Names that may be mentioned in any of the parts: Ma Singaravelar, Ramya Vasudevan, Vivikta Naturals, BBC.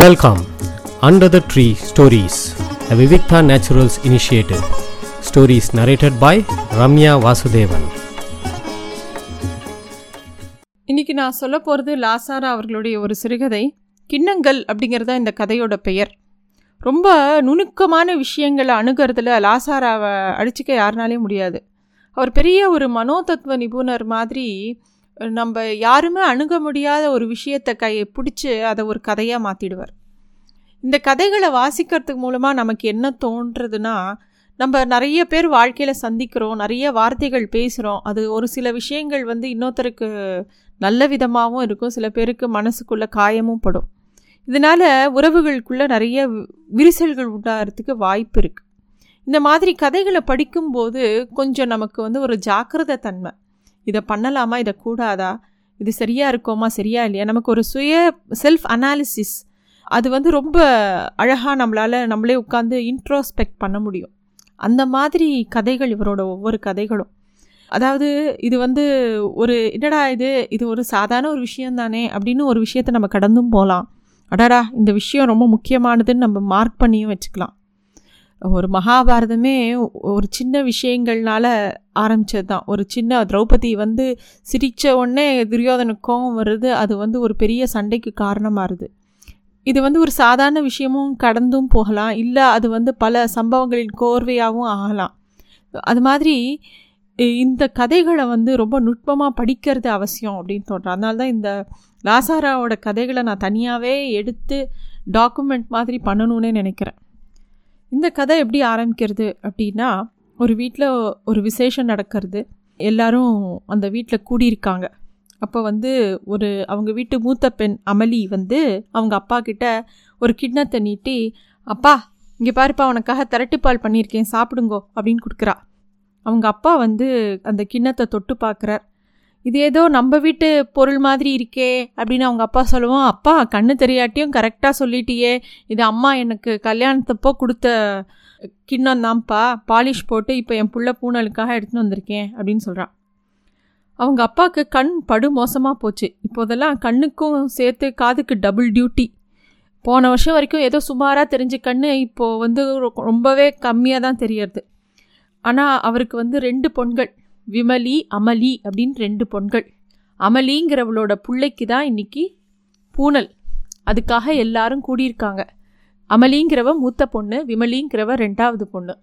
Welcome, Under the Tree Stories, a Vivikta Naturals initiative. Stories narrated by Ramya Vasudevan. இன்னைக்கு நான் சொல்ல போகிறது லாசாரா அவர்களுடைய ஒரு சிறுகதை. கிண்ணங்கள் அப்படிங்கிறத இந்த கதையோட பெயர். ரொம்ப நுணுக்கமான விஷயங்களை அணுகிறதுல லாசாராவை அடிச்சுக்க யாருனாலே முடியாது. அவர் பெரிய ஒரு மனோதத்துவ நிபுணர் மாதிரி நம்ம யாருமே அணுக முடியாத ஒரு விஷயத்தை பிடிச்சி அதை ஒரு கதையாக மாற்றிடுவார். இந்த கதைகளை வாசிக்கிறதுக்கு மூலமாக நமக்கு என்ன தோன்றதுன்னா, நம்ம நிறைய பேர் வாழ்க்கையில் சந்திக்கிறோம், நிறைய வார்த்தைகள் பேசுகிறோம். அது ஒரு சில விஷயங்கள் இன்னொருத்தருக்கு நல்ல விதமாகவும் இருக்கும், சில பேருக்கு மனசுக்குள்ளே காயமும் படும். இதனால் உறவுகளுக்குள்ளே நிறைய விரிசல்கள் உண்டாகிறதுக்கு வாய்ப்பு இருக்குது. இந்த மாதிரி கதைகளை படிக்கும்போது கொஞ்சம் நமக்கு ஒரு ஜாக்கிரதை தன்மை, இதை பண்ணலாமா, இதை கூடாதா, இது சரியாக இருக்குமா, சரியா இல்லையா, நமக்கு ஒரு செல்ஃப் அனாலிசிஸ், அது ரொம்ப அழகாக நம்மளே உட்காந்து இன்ட்ரோஸ்பெக்ட் பண்ண முடியும். அந்த மாதிரி கதைகள் இவரோட ஒவ்வொரு கதைகளும். அதாவது இது ஒரு என்னடா இது ஒரு சாதாரண ஒரு விஷயந்தானே அப்படின்னு ஒரு விஷயத்தை நம்ம கடந்தும் போகலாம். அடாடா, இந்த விஷயம் ரொம்ப முக்கியமானதுன்னு நம்ம மார்க் பண்ணியும் வச்சுக்கலாம். ஒரு மகாபாரதமே ஒரு சின்ன விஷயங்கள்னால ஆரம்பித்தது தான். ஒரு சின்ன திரௌபதி சிரித்த உடனே துரியோதனுக்கு கோபம் வருது, அது ஒரு பெரிய சண்டைக்கு காரணமாகுது. இது ஒரு சாதாரண விஷயமும் கடந்தும் போகலாம், இல்லை அது பல சம்பவங்களின் கோர்வையாகவும் ஆகலாம். அது மாதிரி இந்த கதைகளை ரொம்ப நுட்பமாக படிக்கிறது அவசியம் அப்படின்னு சொல்கிறேன். அதனால தான் இந்த லாசாராவோட கதைகளை நான் தனியாகவே எடுத்து டாக்குமெண்ட் மாதிரி பண்ணணும்னே நினைக்கிறேன். இந்த கதை எப்படி ஆரம்பிக்கிறது அப்படின்னா, ஒரு வீட்டில் ஒரு விசேஷம் நடக்கிறது. எல்லோரும் அந்த வீட்டில் கூடியிருக்காங்க. அப்போ ஒரு அவங்க வீட்டு மூத்த பெண் அமளி அவங்க அப்பா கிட்ட ஒரு கிண்ணத்தை நீட்டி, அப்பா இங்கே பாருப்பா, உனக்காக திரட்டுப்பால் பண்ணியிருக்கேன், சாப்பிடுங்கோ அப்படின்னு கொடுக்குறா. அவங்க அப்பா அந்த கிண்ணத்தை தொட்டு பார்க்குறார். இது ஏதோ நம்ம வீட்டு பொருள் மாதிரி இருக்கே அப்படின்னு அவங்க அப்பா சொல்லுவோம். அப்பா, கண்ணு தெரியாட்டியும் கரெக்டாக சொல்லிட்டியே, இது அம்மா எனக்கு கல்யாணத்தப்போ கொடுத்த கிண்ணம் தான்ப்பா, பாலிஷ் போட்டு இப்போ என் புள்ள பூனலுக்காக எடுத்துன்னு வந்திருக்கேன் அப்படின்னு சொல்கிறான். அவங்க அப்பாவுக்கு கண் படு மோசமாக போச்சு. இப்போதெல்லாம் கண்ணுக்கும் சேர்த்து காதுக்கு டபுள் டியூட்டி. போன வருஷம் வரைக்கும் ஏதோ சுமாராக தெரிஞ்ச கண் இப்போது ரொம்பவே கம்மியாக தான் தெரியறது. ஆனால் அவருக்கு 2 பொண்கள், விமலி அமளி அப்படின்னு 2 பொண்கள். அமளிங்கிறவளோட பிள்ளைக்கு தான் இன்றைக்கி பூனல். அதுக்காக எல்லாரும் கூடியிருக்காங்க. அமளிங்கிறவ மூத்த பொண்ணு, விமலிங்கிறவ 2வது பொண்ணு.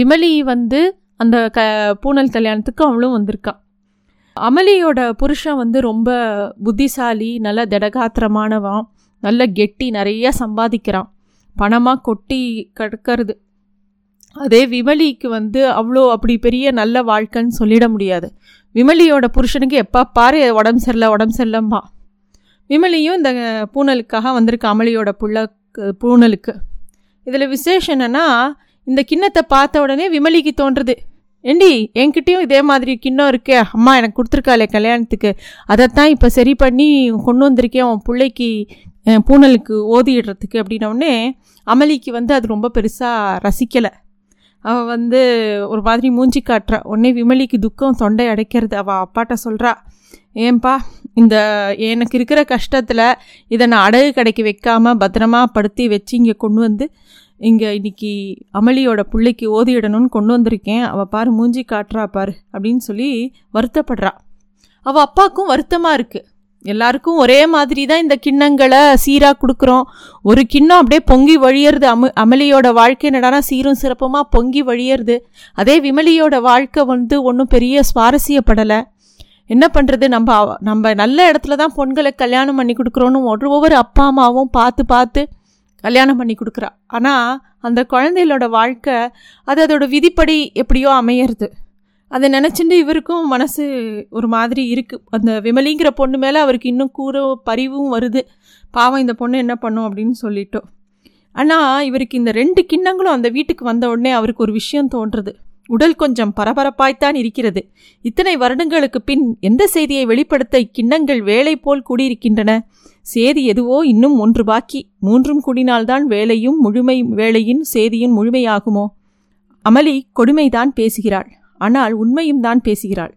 விமலி அந்த பூனல் கல்யாணத்துக்கு அவளும் வந்திருக்கா. அமளியோட புருஷன் ரொம்ப புத்திசாலி, நல்ல திடகாத்திரமானவன், நல்ல கெட்டி, நிறையா சம்பாதிக்கிறான், பணமாக கொட்டி கிடக்கிறது. அதே விமலிக்கு அவ்வளோ அப்படி பெரிய நல்ல வாழ்க்கைன்னு சொல்லிட முடியாது. விமலியோட புருஷனுக்கு எப்போ பாரு உடம்பு சரியில்லை உடம்பு சரியில்லைம்பா. விமலியும் இந்த பூனலுக்காக வந்திருக்கு, அமளியோட பூனலுக்கு. இதில் விசேஷம் என்னென்னா, இந்த கிண்ணத்தை பார்த்த உடனே விமலிக்கு தோன்றுறது, ஏண்டி என்கிட்டையும் இதே மாதிரி கிண்ணம் இருக்கே, அம்மா எனக்கு கொடுத்துருக்காளே கல்யாணத்துக்கு, அதைத்தான் இப்போ சரி பண்ணி கொண்டு வந்திருக்கேன் உன் பிள்ளைக்கு பூனலுக்கு ஓதிடுறதுக்கு அப்படின்னோடனே அமளிக்கு அது ரொம்ப பெருசாக ரசிக்கலை. அவள் ஒரு மாதிரி மூஞ்சி காட்டுறா. உடனே விமலிக்கு துக்கம் தொண்டை அடைக்கிறது. அவள் அப்பாட்ட சொல்கிறா, ஏன்பா இந்த எனக்கு இருக்கிற கஷ்டத்தில் இதை நான் அடகு கடைக்கு வைக்காமல் பத்திரமா படுத்தி வச்சு இங்கே கொண்டு இங்கே இன்றைக்கி அமளியோட பிள்ளைக்கு ஓதிடணும்னு கொண்டு வந்திருக்கேன், அவள் பாரு மூஞ்சி காட்டுறா பாரு அப்படின்னு சொல்லி வருத்தப்படுறா. அவள் அப்பாவுக்கும் வருத்தமாக இருக்குது. எல்லாருக்கும் ஒரே மாதிரி தான் இந்த கிண்ணங்களை சீராக கொடுக்குறோம், ஒரு கிண்ணம் அப்படியே பொங்கி வழியறது. அமளியோட வாழ்க்கை என்னடானா சீரும் சிறப்புமாக பொங்கி வழியறது. அதே விமலியோட வாழ்க்கை ஒன்றும் பெரிய சுவாரஸ்யப்படலை. என்ன பண்ணுறது, நம்ம நல்ல இடத்துல தான் பொண்களை கல்யாணம் பண்ணி கொடுக்குறோன்னு ஒவ்வொரு அப்பா அம்மாவும் பார்த்து பார்த்து கல்யாணம் பண்ணி கொடுக்குறா. ஆனால் அந்த குழந்தைகளோட வாழ்க்கை அதோட விதிப்படி எப்படியோ அமையிறது. அதை நினச்சிட்டு இவருக்கும் மனசு ஒரு மாதிரி இருக்குது. அந்த விமலிங்கிற பொண்ணு மேலே அவருக்கு இன்னும் கூற பரிவும் வருது, பாவம் இந்த பொண்ணு என்ன பண்ணும் அப்படின்னு சொல்லிட்டோம். ஆனால் இவருக்கு இந்த 2 கிண்ணங்களும் அந்த வீட்டுக்கு வந்த உடனே அவருக்கு ஒரு விஷயம் தோன்றுறது. உடல் கொஞ்சம் பரபரப்பாய்த்தான் இருக்கிறது. இத்தனை வருடங்களுக்கு பின் எந்த செய்தியை வெளிப்படுத்த இக்கிண்ணங்கள் வேலை போல் கூடியிருக்கின்றன? சேதி எதுவோ இன்னும் 1 பாக்கி, 3 கூடினால்தான் வேலையின் சேதியின் முழுமையாகுமோ? அமளி கொடுமைதான் பேசுகிறாள், ஆனால் உண்மையும் தான் பேசுகிறாள்.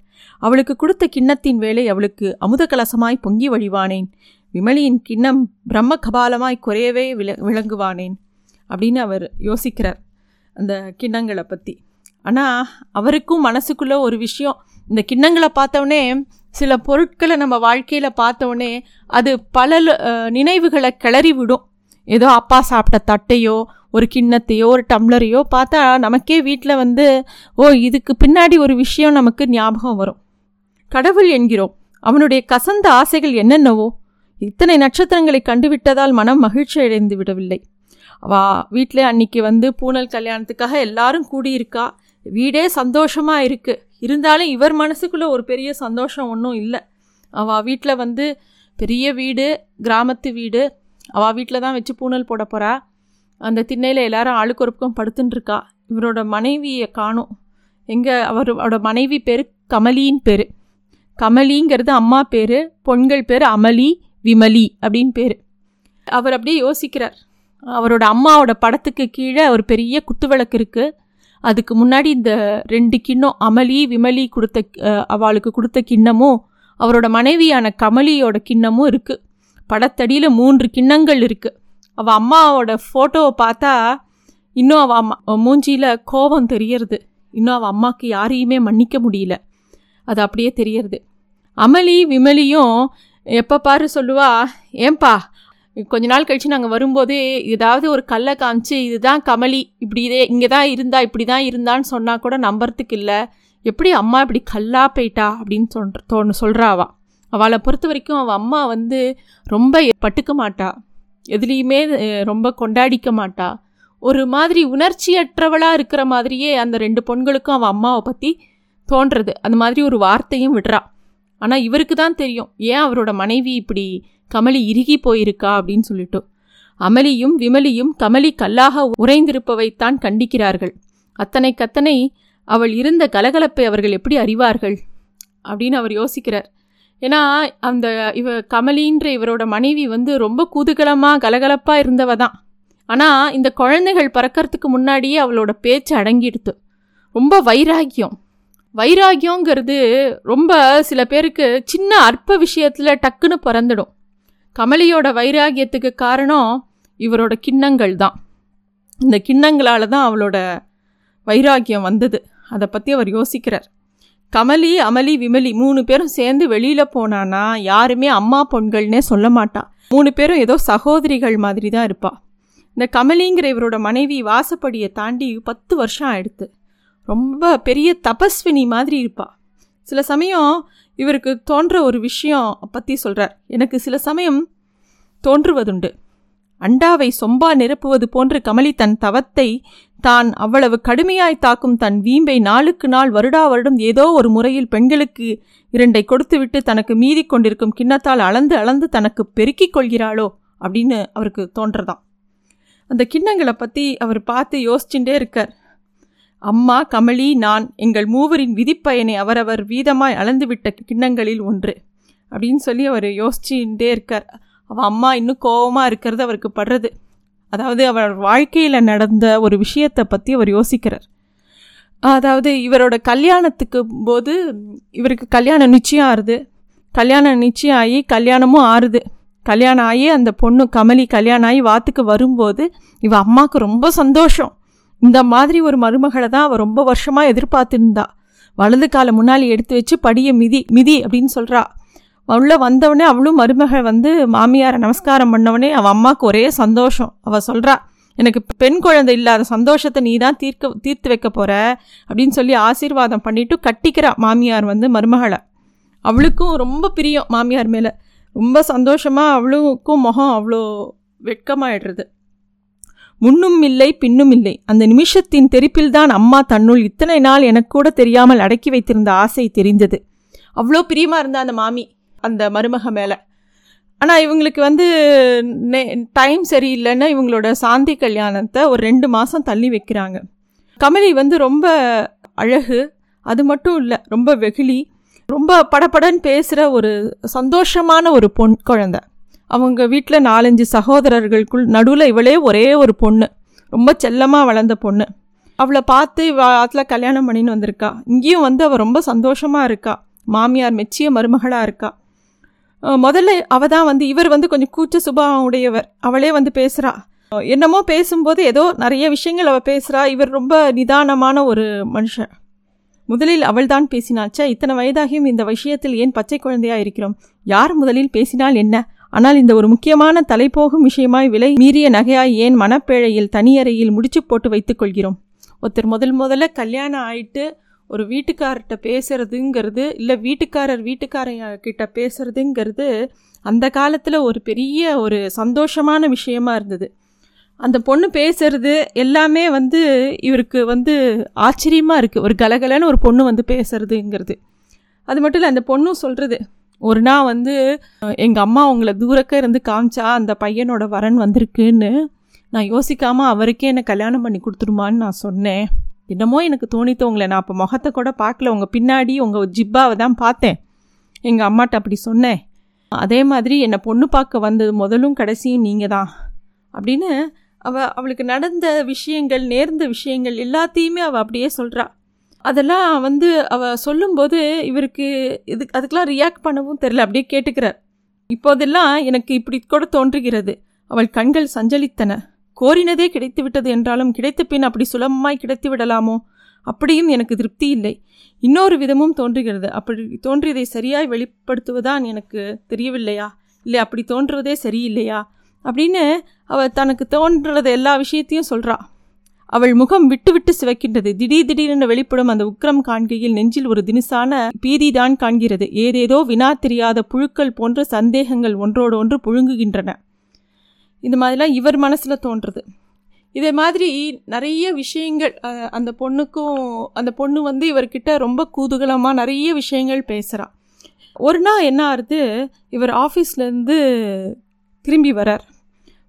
அவளுக்கு கொடுத்த கிண்ணத்தின் வேலை அவளுக்கு அமுத கலசமாய் பொங்கி வழிவானேன். விமலியின் கிண்ணம் பிரம்ம கபாலமாய் குறையவே விளங்குவானேன் அப்படின்னு அவர் யோசிக்கிறார் அந்த கிண்ணங்களை பற்றி. ஆனால் அவருக்கும் மனசுக்குள்ளே ஒரு விஷயம், இந்த கிண்ணங்களை பார்த்தோடனே சில பொருட்களை நம்ம வாழ்க்கையில் பார்த்தோடனே அது பல நினைவுகளை கிளறி விடும். ஏதோ அப்பா சாப்பிட்ட தட்டையோ ஒரு கிண்ணத்தையோ ஒரு டம்ளரையோ பார்த்தா நமக்கே வீட்டில் வந்து ஓ இதுக்கு பின்னாடி ஒரு விஷயம் நமக்கு ஞாபகம் வரும். கடவுள் என்கிறோம் அவனுடைய கசந்த ஆசைகள் என்னென்னவோ. இத்தனை நட்சத்திரங்களை கண்டுவிட்டதால் மனம் மகிழ்ச்சி அடைந்து விடவில்லை. அவள் வீட்டில் அன்றைக்கி வந்து பூனல் கல்யாணத்துக்காக எல்லாரும் கூடியிருக்கா, வீடே சந்தோஷமாக இருக்குது. இருந்தாலும் இவர் மனசுக்குள்ளே ஒரு பெரிய சந்தோஷம் ஒன்றும் இல்லை. அவள் வீட்டில் வந்து பெரிய வீடு, கிராமத்து வீடு, அவள் வீட்டில் தான் வச்சு பூனல் போட போகிறா. அந்த திண்ணையில் எல்லாரும் ஆளுக்கு ஒரு பக்கம் படுத்துட்டுருக்கா. இவரோட மனைவியை காணோம். எங்கே அவரோட மனைவி பேர் கமலின்னு பேர். கமலிங்கிறது அம்மா பேர், பொண்கள் பேர் அமளி விமலி அப்படின்னு பேர். அவர் அப்படியே யோசிக்கிறார். அவரோட அம்மாவோட படத்துக்கு கீழே ஒரு பெரிய குத்துவிளக்கு இருக்குது. அதுக்கு முன்னாடி இந்த ரெண்டு கிண்ணம், அமளி விமலி கொடுத்த அவளுக்கு கொடுத்த கிண்ணமும் அவரோட மனைவியான கமலியோட கிண்ணமும் இருக்குது. படத்தடியில் 3 கிண்ணங்கள் இருக்குது. அவள் அம்மாவோட ஃபோட்டோவை பார்த்தா இன்னும் அவள் அம்மா மூஞ்சியில் கோபம் தெரியறது. இன்னும் அவள் அம்மாவுக்கு யாரையுமே மன்னிக்க முடியல, அது அப்படியே தெரியறது. அமளி விமலியும் எப்போ பாரு சொல்லுவா, ஏன்பா கொஞ்ச நாள் கழித்து நாங்கள் வரும்போது ஏதாவது ஒரு கல்லை காமிச்சு இதுதான் கமலி, இப்படி இதே இங்கே தான் இருந்தா, இப்படி தான் இருந்தான்னு சொன்னால் கூட நம்புறதுக்கு இல்லை, எப்படி அம்மா இப்படி கல்லா போயிட்டா அப்படின்னு சொல்கிறா. அவளை பொறுத்த வரைக்கும் அவள் அம்மா வந்து ரொம்ப பட்டுக்க மாட்டா, எதுலேயுமே ரொம்ப கொண்டாடிக்க மாட்டா. ஒரு மாதிரி உணர்ச்சியற்றவளாக இருக்கிற மாதிரியே அந்த 2 பொண்களுக்கும் அவள் அம்மாவை பற்றி தோன்றுறது. அந்த மாதிரி ஒரு வார்த்தையும் விடுறா. ஆனால் இவருக்கு தான் தெரியும் ஏன் அவரோட மனைவி இப்படி கமலி இறுகி போயிருக்கா அப்படின்னு சொல்லிட்டு. அமளியும் விமலியும் கமலி கல்லாக உறைந்திருப்பவைத்தான் கண்டிக்கிறார்கள். அத்தனை கத்தனை அவள் இருந்த கலகலப்பை அவர்கள் எப்படி அறிவார்கள் அப்படின்னு அவர் யோசிக்கிறார். ஏன்னா அந்த கமலின்ற இவரோட மனைவி வந்து ரொம்ப குதூகலமாக கலகலப்பாக இருந்தவ தான். ஆனால் இந்த குழந்தைகள் பிறக்கிறதுக்கு முன்னாடியே அவளோட பேச்சு அடங்கிடுது. ரொம்ப வைராகியங்கிறது ரொம்ப சில பேருக்கு சின்ன அற்ப விஷயத்தில் டக்குன்னு பிறந்துடும். கமலியோட வைராகியத்துக்கு காரணம் இவரோட கிண்ணங்கள் தான். இந்த கிண்ணங்களால் தான் அவளோட வைராகியம் வந்தது. அதை பற்றி அவர் யோசிக்கிறார். கமலி அமளி விமலி 3 பேரும் சேர்ந்து வெளியில் போனான்னா யாருமே அம்மா பொண்கள்னே சொல்ல மாட்டா. 3 பேரும் ஏதோ சகோதரிகள் மாதிரி தான் இருப்பாள். இந்த கமலிங்கிற இவரோட மனைவி வாசப்படியை தாண்டி 10 வருஷம் ஆயிடுத்து. ரொம்ப பெரிய தபஸ்வினி மாதிரி இருப்பாள். சில சமயம் இவருக்கு தோன்ற ஒரு விஷயம் பற்றி சொல்கிறார். எனக்கு சில சமயம் தோன்றுவதுண்டு, அண்டாவை சொம்பா நிரப்புவது போன்று கமலி தன் தவத்தை தான் அவ்வளவு கடுமையாய் தாக்கும் தன் வீம்பை நாளுக்கு நாள் வருடா வருடம் ஏதோ ஒரு முறையில் பெண்களுக்கு 2 கொடுத்துவிட்டு தனக்கு மீதி கொண்டிருக்கும் கிண்ணத்தால் அளந்து அளந்து தனக்கு பெருக்கிக் கொள்கிறாளோ அப்படின்னு அவருக்கு தோன்றதான். அந்த கிண்ணங்களை பற்றி அவர் பார்த்து யோசிச்சுட்டே இருக்கார். அம்மா கமலி நான் எங்கள் மூவரின் விதிப்பயனை அவரவர் வீதமாய் அளந்துவிட்ட கிண்ணங்களில் ஒன்று அப்படின்னு சொல்லி அவர் யோசிச்சுட்டே இருக்கார். அவள் அம்மா இன்னும் கோபமாக இருக்கிறது அவருக்கு படுறது. அதாவது அவர் வாழ்க்கையில் நடந்த ஒரு விஷயத்தை பற்றி அவர் யோசிக்கிறார். அதாவது இவரோட கல்யாணத்துக்கு போது இவருக்கு கல்யாணம் நிச்சயம் ஆறுது. கல்யாணம் நிச்சயம் ஆகி கல்யாணமும் ஆறுது. கல்யாணம் ஆகி அந்த பொண்ணு கமலி கல்யாணம் ஆகி வாத்துக்கு வரும்போது இவள் அம்மாவுக்கு ரொம்ப சந்தோஷம். இந்த மாதிரி ஒரு மருமகளை தான் அவள் ரொம்ப வருஷமாக எதிர்பார்த்துருந்தா. வலது காலை முன்னாடி எடுத்து வச்சு படியை மிதி அப்படின்னு சொல்கிறா. உள்ளே வந்தவொடனே அவளும் மருமகள் வந்து மாமியாரை நமஸ்காரம் பண்ணவொடனே அவள் அம்மாவுக்கு ஒரே சந்தோஷம். அவள் சொல்கிறா, எனக்கு பெண் குழந்தை இல்லாத சந்தோஷத்தை நீ தான் தீர்த்து வைக்க போகிற அப்படின்னு சொல்லி ஆசீர்வாதம் பண்ணிவிட்டு கட்டிக்கிறா மாமியார் வந்து மருமகளை. அவளுக்கும் ரொம்ப பிரியம் மாமியார் மேலே, ரொம்ப சந்தோஷமாக. அவளுக்கும் முகம் அவ்வளோ வெட்கமாகிடுறது. முன்னும் இல்லை பின்னும் இல்லை, அந்த நிமிஷத்தின் தெரிப்பில்தான் அம்மா தன்னுள் இத்தனை நாள் எனக்கு கூட தெரியாமல் அடக்கி வைத்திருந்த ஆசை தெரிந்தது. அவ்வளோ பிரியமாக இருந்தா அந்த மாமி அந்த மருமக மேலே. ஆனால் இவங்களுக்கு வந்து டைம் சரியில்லைன்னா இவங்களோட சாந்தி கல்யாணத்தை ஒரு 2 மாதம் தள்ளி வைக்கிறாங்க. கமலி வந்து ரொம்ப அழகு, அது மட்டும் இல்லை ரொம்ப வெகுளி, ரொம்ப படபடன்னு பேசுகிற ஒரு சந்தோஷமான ஒரு பொன் குழந்தை. அவங்க வீட்டில் 4-5 சகோதரர்களுக்குள் நடுவில் இவளே ஒரே ஒரு பொண்ணு, ரொம்ப செல்லமாக வளர்ந்த பொண்ணு. அவளை பார்த்து இவத்தில் கல்யாணம் பண்ணின்னு வந்திருக்கா. இங்கேயும் வந்து அவள் ரொம்ப சந்தோஷமாக இருக்கா. மாமியார் மெச்சிய மருமகளாக இருக்கா. முதல்ல அவள் தான் வந்து இவர் வந்து கொஞ்சம் கூச்ச சுபாவம் உடையவர். அவளே வந்து பேசுகிறா, என்னமோ பேசும்போது ஏதோ நிறைய விஷயங்கள் அவள் பேசுகிறா. இவர் ரொம்ப நிதானமான ஒரு மனுஷன். முதலில் அவள் தான் பேசினாச்சா? இத்தனை வயதாகியும் இந்த விஷயத்தில் ஏன் பச்சை குழந்தையாக இருக்கிறோம்? யார் முதலில் பேசினால் என்ன? ஆனால் இந்த ஒரு முக்கியமான தலைப்போகும் விஷயமாய் விலை மீறிய நகையாய் ஏன் மனப்பேழையில் தனியறையில் முடிச்சு போட்டு வைத்துக் கொள்கிறோம்? ஒருத்தர் முதல்ல கல்யாணம் ஆயிட்டு ஒரு வீட்டுக்கார்கிட்ட பேசுறதுங்கிறது, இல்லை வீட்டுக்காரர் வீட்டுக்காரர்கிட்ட பேசுறதுங்கிறது அந்த காலத்தில் ஒரு பெரிய ஒரு சந்தோஷமான விஷயமா இருந்தது. அந்த பொண்ணு பேசுறது எல்லாமே வந்து இவருக்கு வந்து ஆச்சரியமாக இருக்குது. ஒரு கலகலன்னு ஒரு பொண்ணு வந்து பேசுறதுங்கிறது. அது மட்டும் இல்லை, அந்த பொண்ணும் சொல்கிறது, ஒரு நாள் வந்து எங்கள் அம்மா அவங்கள தூரக்க இருந்து காமிச்சா அந்த பையனோட வரன் வந்திருக்குன்னு, நான் யோசிக்காமல் அவருக்கே என்னை கல்யாணம் பண்ணி கொடுத்துருமான்னு நான் சொன்னேன். என்னமோ எனக்கு தோணித்து உங்களை நான் அப்போ முகத்தை கூட பார்க்கல, உங்கள் பின்னாடி உங்கள் ஜிப்பாவை தான் பார்த்தேன். எங்கள் அம்மாட்ட அப்படி சொன்னேன். அதே மாதிரி என்னை பொண்ணு பார்க்க வந்தது முதலும் கடைசியும் நீங்கள் தான் அப்படின்னு அவளுக்கு நடந்த விஷயங்கள், நேர்ந்த விஷயங்கள் எல்லாத்தையுமே அவள் அப்படியே சொல்கிறா. அதெல்லாம் வந்து அவள் சொல்லும்போது இவருக்கு அதுக்கெலாம் ரியாக்ட் பண்ணவும் தெரில, அப்படியே கேட்டுக்கிறார். இப்போதெல்லாம் எனக்கு இப்படி கூட தோன்றுகிறது. அவள் கண்கள் சஞ்சலித்தன. கோரினதே கிடைத்து விட்டது என்றாலும் கிடைத்த பின் அப்படி சுலபமாய் கிடைத்து விடலாமோ? அப்படியும் எனக்கு திருப்தி இல்லை. இன்னொரு விதமும் தோன்றுகிறது. அப்படி தோன்றியதை சரியாய் வெளிப்படுத்துவதான் எனக்கு தெரியவில்லையா, இல்லை அப்படி தோன்றுவதே சரியில்லையா அப்படின்னு அவள் தனக்கு தோன்றுறது எல்லா விஷயத்தையும் சொல்கிறா. அவள் முகம் விட்டு விட்டு சிவக்கின்றது. திடீரென வெளிப்படும் அந்த உக்கிரம் காண்கையில் நெஞ்சில் ஒரு தினுசான பீதிதான் காண்கிறது. ஏதேதோ வினா தெரியாத புழுக்கள் போன்ற சந்தேகங்கள் ஒன்றோடு ஒன்று புழுங்குகின்றன. இந்த மாதிரிலாம் இவர் மனசில் தோன்றுறது. இதே மாதிரி நிறைய விஷயங்கள் அந்த பொண்ணு வந்து இவர்கிட்ட ரொம்ப கூதுகலமாக நிறைய விஷயங்கள் பேசுகிறா. ஒரு நாள் என்ன ஆகுது, இவர் ஆஃபீஸ்லேருந்து திரும்பி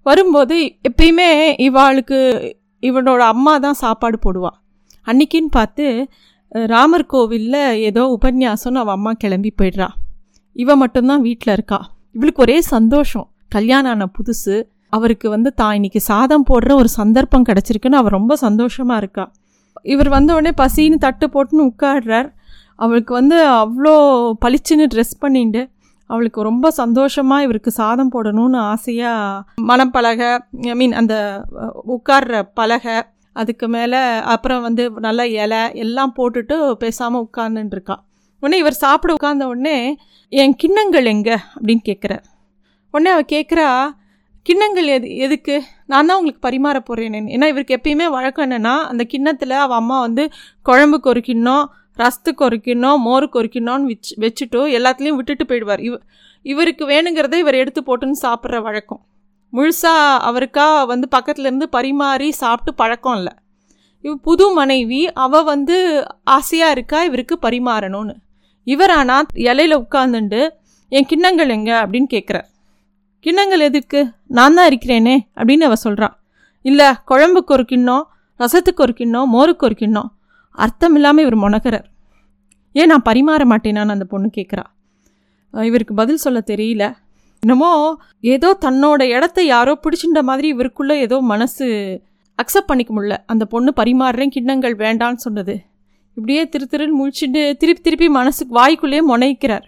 வரும்போது எப்பயுமே இவனோட அம்மா தான் சாப்பாடு போடுவா. அன்றைக்கின்னு பார்த்து ராமர் கோவிலில் ஏதோ உபன்யாசம்னு அவள் அம்மா கிளம்பி போய்ட்றா. இவன் மட்டும்தான் வீட்டில் இருக்கா. இவளுக்கு ஒரே சந்தோஷம். கல்யாணம் ஆன புதுசு, அவருக்கு வந்து தான் இன்றைக்கி சாதம் போடுற ஒரு சந்தர்ப்பம் கிடச்சிருக்குன்னு அவள் ரொம்ப சந்தோஷமாக இருக்கா. இவர் வந்தவுடனே பசின்னு தட்டு போட்டுன்னு உட்காடுறார். அவளுக்கு வந்து அவ்வளோ பளிச்சுன்னு ட்ரெஸ் பண்ணிட்டு அவளுக்கு ரொம்ப சந்தோஷமாக இவருக்கு சாதம் போடணும்னு ஆசையாக மனப்பலகை, அந்த உட்கார்ற பலகை, அதுக்கு மேலே அப்புறம் வந்து நல்ல இலை எல்லாம் போட்டுட்டு பேசாமல் உட்கார்ந்துட்டுருக்கா. உடனே இவர் சாப்பிட உட்கார்ந்த உடனே, என் கிண்ணங்கள் எங்கே அப்படின்னு கேட்குறார். உடனே அவள் கேட்குறா, கிண்ணங்கள் எதுக்கு? நான் தான் உங்களுக்கு பரிமாற போகிறேன். ஏன்னா இவருக்கு எப்பயுமே வழக்கம் என்னென்னா, அந்த கிண்ணத்தில் அவள் அம்மா வந்து குழம்புக்கு ஒரு கிண்ணம், ரசத்துக்கு ஒரு கிண்ணம், மோருக்கு ஒரு கிண்ணோன்னு வச்சுட்டு எல்லாத்துலேயும் விட்டுட்டு போயிடுவார். இவருக்கு வேணுங்கிறத இவர் எடுத்து போட்டுன்னு சாப்பிட்ற வழக்கம் முழுசாக அவருக்கா வந்து பக்கத்துலேருந்து பரிமாறி சாப்பிட்டு பழக்கம் இல்லை. புது மனைவி, அவள் வந்து ஆசையாக இருக்கா இவருக்கு பரிமாறணும்னு. இவர் ஆனால் இலையில் உட்காந்துண்டு என் கிண்ணங்கள் எங்கே அப்படின்னு கேட்குறார். கிண்ணங்கள் எதுக்கு? நான் தான் இருக்கிறேனே அப்படின்னு அவள் சொல்கிறான். இல்லை, குழம்புக்கு ஒரு கிண்ணம், ரசத்துக்கு ஒரு கிண்ணம், மோருக்கு ஒரு கிண்ணம். அர்த்தம் இல்லாமல் இவர் முனகிறார். ஏன் நான் பரிமாற மாட்டேனான்னு அந்த பொண்ணு கேட்குறா. இவருக்கு பதில் சொல்ல தெரியல. என்னமோ ஏதோ தன்னோட இடத்த யாரோ பிடிச்சின்ற மாதிரி இவருக்குள்ளே ஏதோ மனசு அக்செப்ட் பண்ணிக்க முடியல. அந்த பொண்ணு பரிமாறுறேன், கிண்ணங்கள் வேண்டான்னு சொன்னது. இப்படியே திருத்திருன்னு முழிச்சுட்டு திருப்பி மனசுக்கு வாய்க்குள்ளேயே முனைக்கிறார்.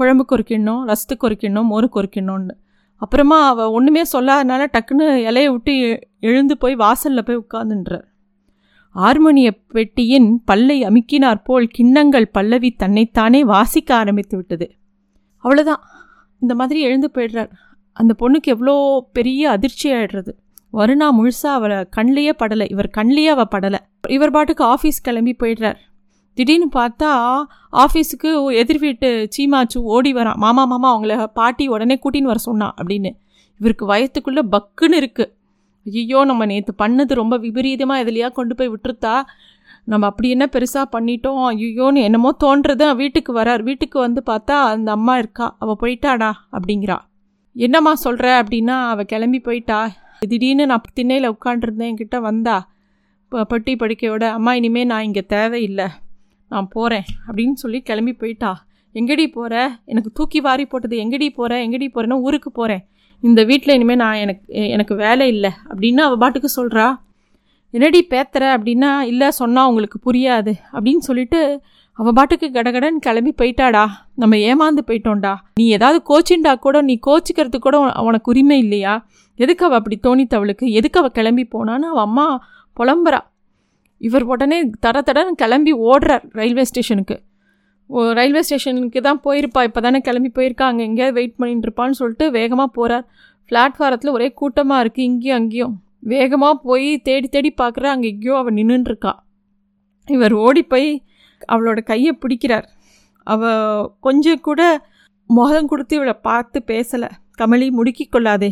குழம்புக்கு ஒரு கிண்ணம், ரசத்துக்கு ஒரு கிண்ணம், மோருக்கு ஒரு கிண்ணம்னு. அப்புறமா அவள் ஒன்றுமே சொல்லாதனால டக்குன்னு இலையை விட்டு எழுந்து போய் வாசலில் போய் உட்காந்துன்றார். ஆர்மோனிய பெட்டியின் பல்லை அமுக்கினார் போல் கிண்ணங்கள் பல்லவி தன்னைத்தானே வாசிக்க ஆரம்பித்து விட்டது. அவ்வளோதான், இந்த மாதிரி எழுந்து போய்டுறார். அந்த பொண்ணுக்கு எவ்வளோ பெரிய அதிர்ச்சி ஆகிடுறது. வருணா முழுசாக அவளை கண்லேயே படலை, இவர் கண்லேயே அவள் படலை. இவர் பாட்டுக்கு ஆஃபீஸ் கிளம்பி போய்ட்றார். திடீர்னு பார்த்தா ஆஃபீஸுக்கு எதிர் வீட்டு சீமாச்சு ஓடி வரான். மாமா அவங்கள பாட்டி உடனே கூட்டின்னு வர சொன்னான் அப்படின்னு. இவருக்கு வயத்துக்குள்ளே பக்குன்னு இருக்குது. ஐயோ, நம்ம நேற்று பண்ணது ரொம்ப விபரீதமாக எதுலையா கொண்டு போய் விட்டுருத்தா, நம்ம அப்படி என்ன பெருசாக பண்ணிட்டோம் ஐயோன்னு என்னமோ தோன்றது. வீட்டுக்கு வரார். வீட்டுக்கு வந்து பார்த்தா அந்த அம்மா இருக்கா. அவள் போயிட்டாடா அப்படிங்கிறா. என்னம்மா சொல்கிற அப்படின்னா, அவள் கிளம்பி போயிட்டா. திடீர்னு நான் திண்ணையில் உட்காண்டிருந்தேன், என்கிட்ட வந்தா பட்டி படிக்கையோட, அம்மா இனிமேல் நான் இங்கே தேவையில்லை, நான் போகிறேன் அப்படின்னு சொல்லி கிளம்பி போயிட்டா. எங்கடி போகிற? எனக்கு தூக்கி வாரி போட்டது. எங்கடி போகிறேன்னா ஊருக்கு போகிறேன், இந்த வீட்டில் இனிமேல் நான் எனக்கு வேலை இல்லை அப்படின்னு அவள் பாட்டுக்கு சொல்கிறா. என்னடி பேத்துற அப்படின்னா, இல்லை சொன்னால் உங்களுக்கு புரியாது அப்படின்னு சொல்லிட்டு அவள் பாட்டுக்கு கடகடன்னு கிளம்பி போயிட்டாடா, நம்ம ஏமாந்து போயிட்டோம்டா. நீ ஏதாவது கோச்சிண்டா கூட நீ கோச்சிக்கிறதுக்கு கூட அவனுக்கு உரிமை இல்லையா? எதுக்கு அவள் அப்படி தோணித்தவளுக்கு, எதுக்கு அவள் கிளம்பி போனான்னு அவள் அம்மா புலம்புறா. இவர் உடனே தடன்னு கிளம்பி ஓடுறார் ரயில்வே ஸ்டேஷனுக்கு. ரயில்வே ஸ்டேஷனுக்கு தான் போயிருப்பா, இப்போ தானே கிளம்பி போயிருக்கா, அங்கே எங்கேயாவது வெயிட் பண்ணிட்டு இருப்பான்னு சொல்லிட்டு வேகமாக போகிறார். பிளாட்ஃபாரத்தில் ஒரே கூட்டமாக இருக்குது, இங்கேயும் அங்கேயும். வேகமாக போய் தேடி தேடி பார்க்குற, அங்கே எங்கேயோ அவள் நின்றுட்டுருக்கா. இவர் ஓடி போய் அவளோட கையை பிடிக்கிறார். அவள் கொஞ்சம் கூட முகம் கொடுத்து இவளை பார்த்து பேசலை. கமலி, முடுக்கி கொள்ளாதே,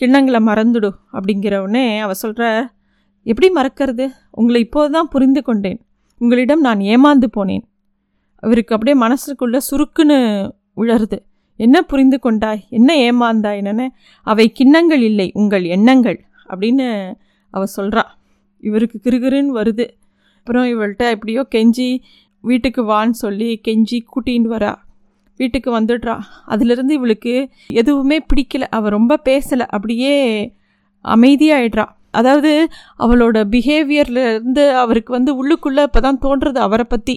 கிண்ணங்களை மறந்துடும் அப்படிங்கிறவுடனே அவள் சொல்கிற, எப்படி மறக்கிறது? உங்களை இப்போது தான் புரிந்து கொண்டேன், உங்களிடம் நான் ஏமாந்து போனேன். இவருக்கு அப்படியே மனசுக்குள்ளே சுருக்குன்னு உழருது. என்ன புரிந்து கொண்டாய், என்ன ஏமாந்தாய்? என்னென்ன அவை கிண்ணங்கள் இல்லை, உங்கள் எண்ணங்கள் அப்படின்னு அவள் சொல்கிறா. இவருக்கு கிறுகிறுன்னு வருது. அப்புறம் இவள்கிட்ட எப்படியோ கெஞ்சி வீட்டுக்கு வான்னு சொல்லி கெஞ்சி கூட்டின்னு வரா. வீட்டுக்கு வந்துடுறா. அதுலேருந்து இவளுக்கு எதுவுமே பிடிக்கலை. அவள் ரொம்ப பேசலை, அப்படியே அமைதியாகிடுறா. அதாவது அவளோட பிஹேவியர்லேருந்து அவருக்கு உள்ளுக்குள்ளே இப்போ தான் தோன்றுறது அவரை பற்றி.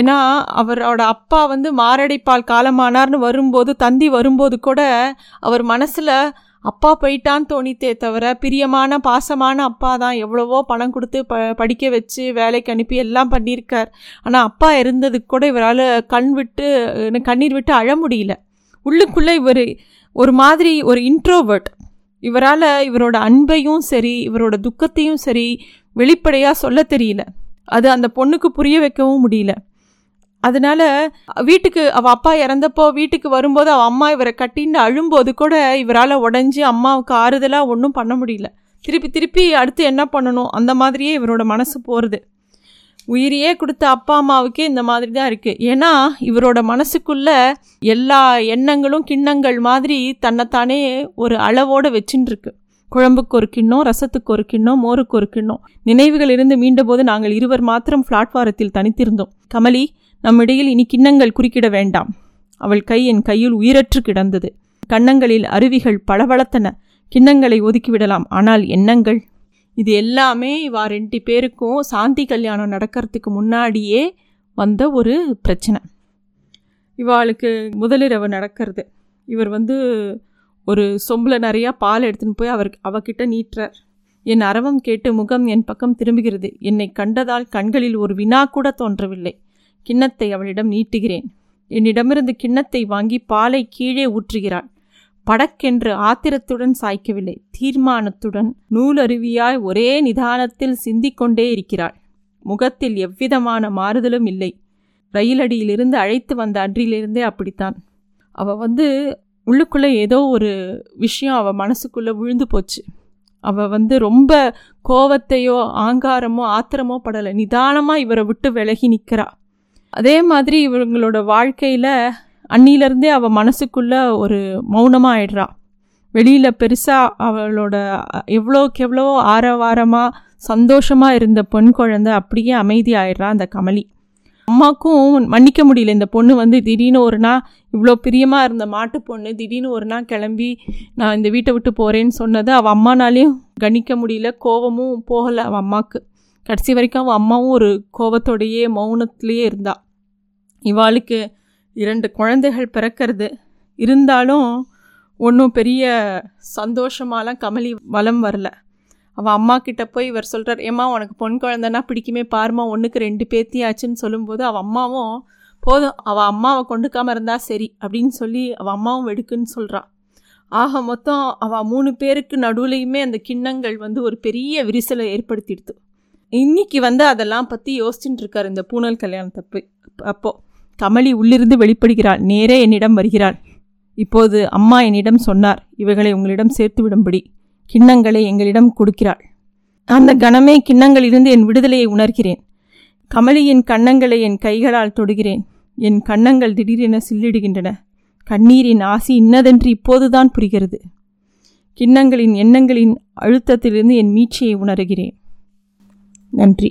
ஏன்னா அவரோட அப்பா மாரடைப்பால் காலமானார்னு வரும்போது, தந்தி வரும்போது கூட அவர் மனசில் அப்பா போயிட்டான்னு தோணித்தே தவிர, பிரியமான பாசமான அப்பா தான், எவ்வளவோ பணம் கொடுத்து படிக்க வச்சு வேலைக்கு அனுப்பி எல்லாம் பண்ணியிருக்கார். ஆனால் அப்பா இருந்ததுக்கு கூட இவரால் கண்ணீர் விட்டு அழ முடியல. உள்ளுக்குள்ளே இவர் ஒரு மாதிரி ஒரு இன்ட்ரோவர்ட். இவரால் இவரோட அன்பையும் சரி இவரோட துக்கத்தையும் சரி வெளிப்படையாக சொல்ல தெரியல. அது அந்த பொண்ணுக்கு புரிய வைக்கவும் முடியல. அதனால் வீட்டுக்கு அவள் அப்பா இறந்தப்போ வீட்டுக்கு வரும்போது அவள் அம்மா இவரை கட்டின்னு அழும்போது கூட இவரால் உடஞ்சி அம்மாவுக்கு ஆறுதலாக ஒன்றும் பண்ண முடியல. திருப்பி திருப்பி அடுத்து என்ன பண்ணணும் அந்த மாதிரியே இவரோட மனசு போகிறது. உயிரியே கொடுத்த அப்பா அம்மாவுக்கே இந்த மாதிரி தான் இருக்குது. ஏன்னா இவரோட மனசுக்குள்ளே எல்லா எண்ணங்களும் கிண்ணங்கள் மாதிரி தன்னைத்தானே ஒரு அளவோடு வச்சுட்டுருக்கு. குழம்புக்கு ஒரு கிண்ணம், ரசத்துக்கு ஒரு கிண்ணம், மோருக்கு ஒரு கிண்ணம். நினைவுகள் இருந்து மீண்டபோது நாங்கள் இருவர் மாத்திரம் பிளாட்வாரத்தில் தனித்திருந்தோம். கமலி, நம்மிடையில் இனி கிண்ணங்கள் குறுக்கிட வேண்டாம். அவள் கை என் கையில் உயிரற்று கிடந்தது. கண்ணங்களில் அருவிகள் பளபளத்தன. கிண்ணங்களை ஒதுக்கிவிடலாம், ஆனால் எண்ணங்கள். இது எல்லாமே இவா ரெண்டு பேருக்கும் சாந்தி கல்யாணம் நடக்கிறதுக்கு முன்னாடியே வந்த ஒரு பிரச்சனை. இவாளுக்கு முதலிரவு நடக்கிறது. இவர் ஒரு சொம்பில் நிறையா பால் எடுத்துன்னு போய் அவகிட்ட நீட்டுறார். என் அரவம் கேட்டு முகம் என் பக்கம் திரும்புகிறது. என்னை கண்டதால் கண்களில் ஒரு வினா கூட தோன்றவில்லை. கிண்ணத்தை அவளிடம் நீட்டுகிறேன். என்னிடமிருந்து கிண்ணத்தை வாங்கி பாலை கீழே ஊற்றுகிறாள். படக்கென்று ஆத்திரத்துடன் சாய்க்கவில்லை, தீர்மானத்துடன் நூலருவியாய் ஒரே நிதானத்தில் சிந்திக்கொண்டே இருக்கிறாள். முகத்தில் எவ்விதமான மாறுதலும் இல்லை. ரயிலடியிலிருந்து அழைத்து வந்த அன்றிலிருந்தே அப்படித்தான். அவள் உள்ளுக்குள்ளே ஏதோ ஒரு விஷயம் அவள் மனசுக்குள்ளே விழுந்து போச்சு. அவள் ரொம்ப கோவத்தையோ ஆங்காரமோ ஆத்திரமோ படலை. நிதானமாக இவரை விட்டு விலகி நிற்கிறா. அதே மாதிரி இவங்களோட வாழ்க்கையில் அன்னிலேருந்தே அவள் மனசுக்குள்ளே ஒரு மௌனமாக ஆயிடுறா. வெளியில் பெருசாக அவளோட எவ்வளோக்கெவ்வளோ ஆரவாரமாக சந்தோஷமாக இருந்த பெண் குழந்தை அப்படியே அமைதி ஆயிடுறா அந்த கமலி. அம்மாக்கும் மன்னிக்க முடியல. இந்த பொண்ணு திடீர்னு ஒரு நாள் இவ்வளோ பிரியமாக இருந்த மாட்டு பொண்ணு திடீர்னு ஒரு நாள் கிளம்பி நான் இந்த வீட்டை விட்டு போகிறேன்னு சொன்னது அவள் அம்மானாலேயும் கணிக்க முடியல. கோபமும் போகலை அவள் அம்மாவுக்கு. கடைசி வரைக்கும் அவள் அம்மாவும் ஒரு கோபத்தோடையே மௌனத்துலேயே இருந்தாள். இவாளுக்கு 2 குழந்தைகள் பிறக்கிறது. இருந்தாலும் ஒன்றும் பெரிய சந்தோஷமாலாம் கமலி வலம் வரல. அவள் அம்மா கிட்டே போய் இவர் சொல்கிறார், ஏம்மா உனக்கு பொன் குழந்தைன்னா பிடிக்குமே பாருமா, 1க்கு 2 பேத்தியாச்சுன்னு சொல்லும்போது அவள் அம்மாவும் போதும், அவள் அம்மாவை கொண்டுக்காமல் இருந்தால் சரி அப்படின்னு சொல்லி அவள் அம்மாவும் வெடுக்குன்னு சொல்கிறாள். ஆக மொத்தம் அவள் 3 பேருக்கு நடுவுலையுமே அந்த கிண்ணங்கள் ஒரு பெரிய விரிசலை ஏற்படுத்திடுது. இன்றைக்கி அதெல்லாம் பற்றி யோசிச்சுட்டு இருக்கார் இந்த பூனல் கல்யாணத்தை போய். அப்போது கமலி உள்ளிருந்து வெளிப்படுகிறாள். நேரே என்னிடம் வருகிறாள். இப்போது அம்மா என்னிடம் சொன்னார், இவைகளை உங்களிடம் சேர்த்து விடும்படி. கிண்ணங்களை எங்களிடம் கொடுக்கிறாள். அந்த கணமே கிண்ணங்களிலிருந்து என் விடுதலையை உணர்கிறேன். கமலியின் கண்ணங்களை என் கைகளால் தொடுகிறேன். என் கண்ணங்கள் திடீரென சில்லிடுகின்றன. கண்ணீரின் ஆசி இன்னதென்று இப்போதுதான் புரிகிறது. கிண்ணங்களின் எண்ணங்களின் அழுத்தத்திலிருந்து என் மீட்சியை உணர்கிறேன். நன்றி.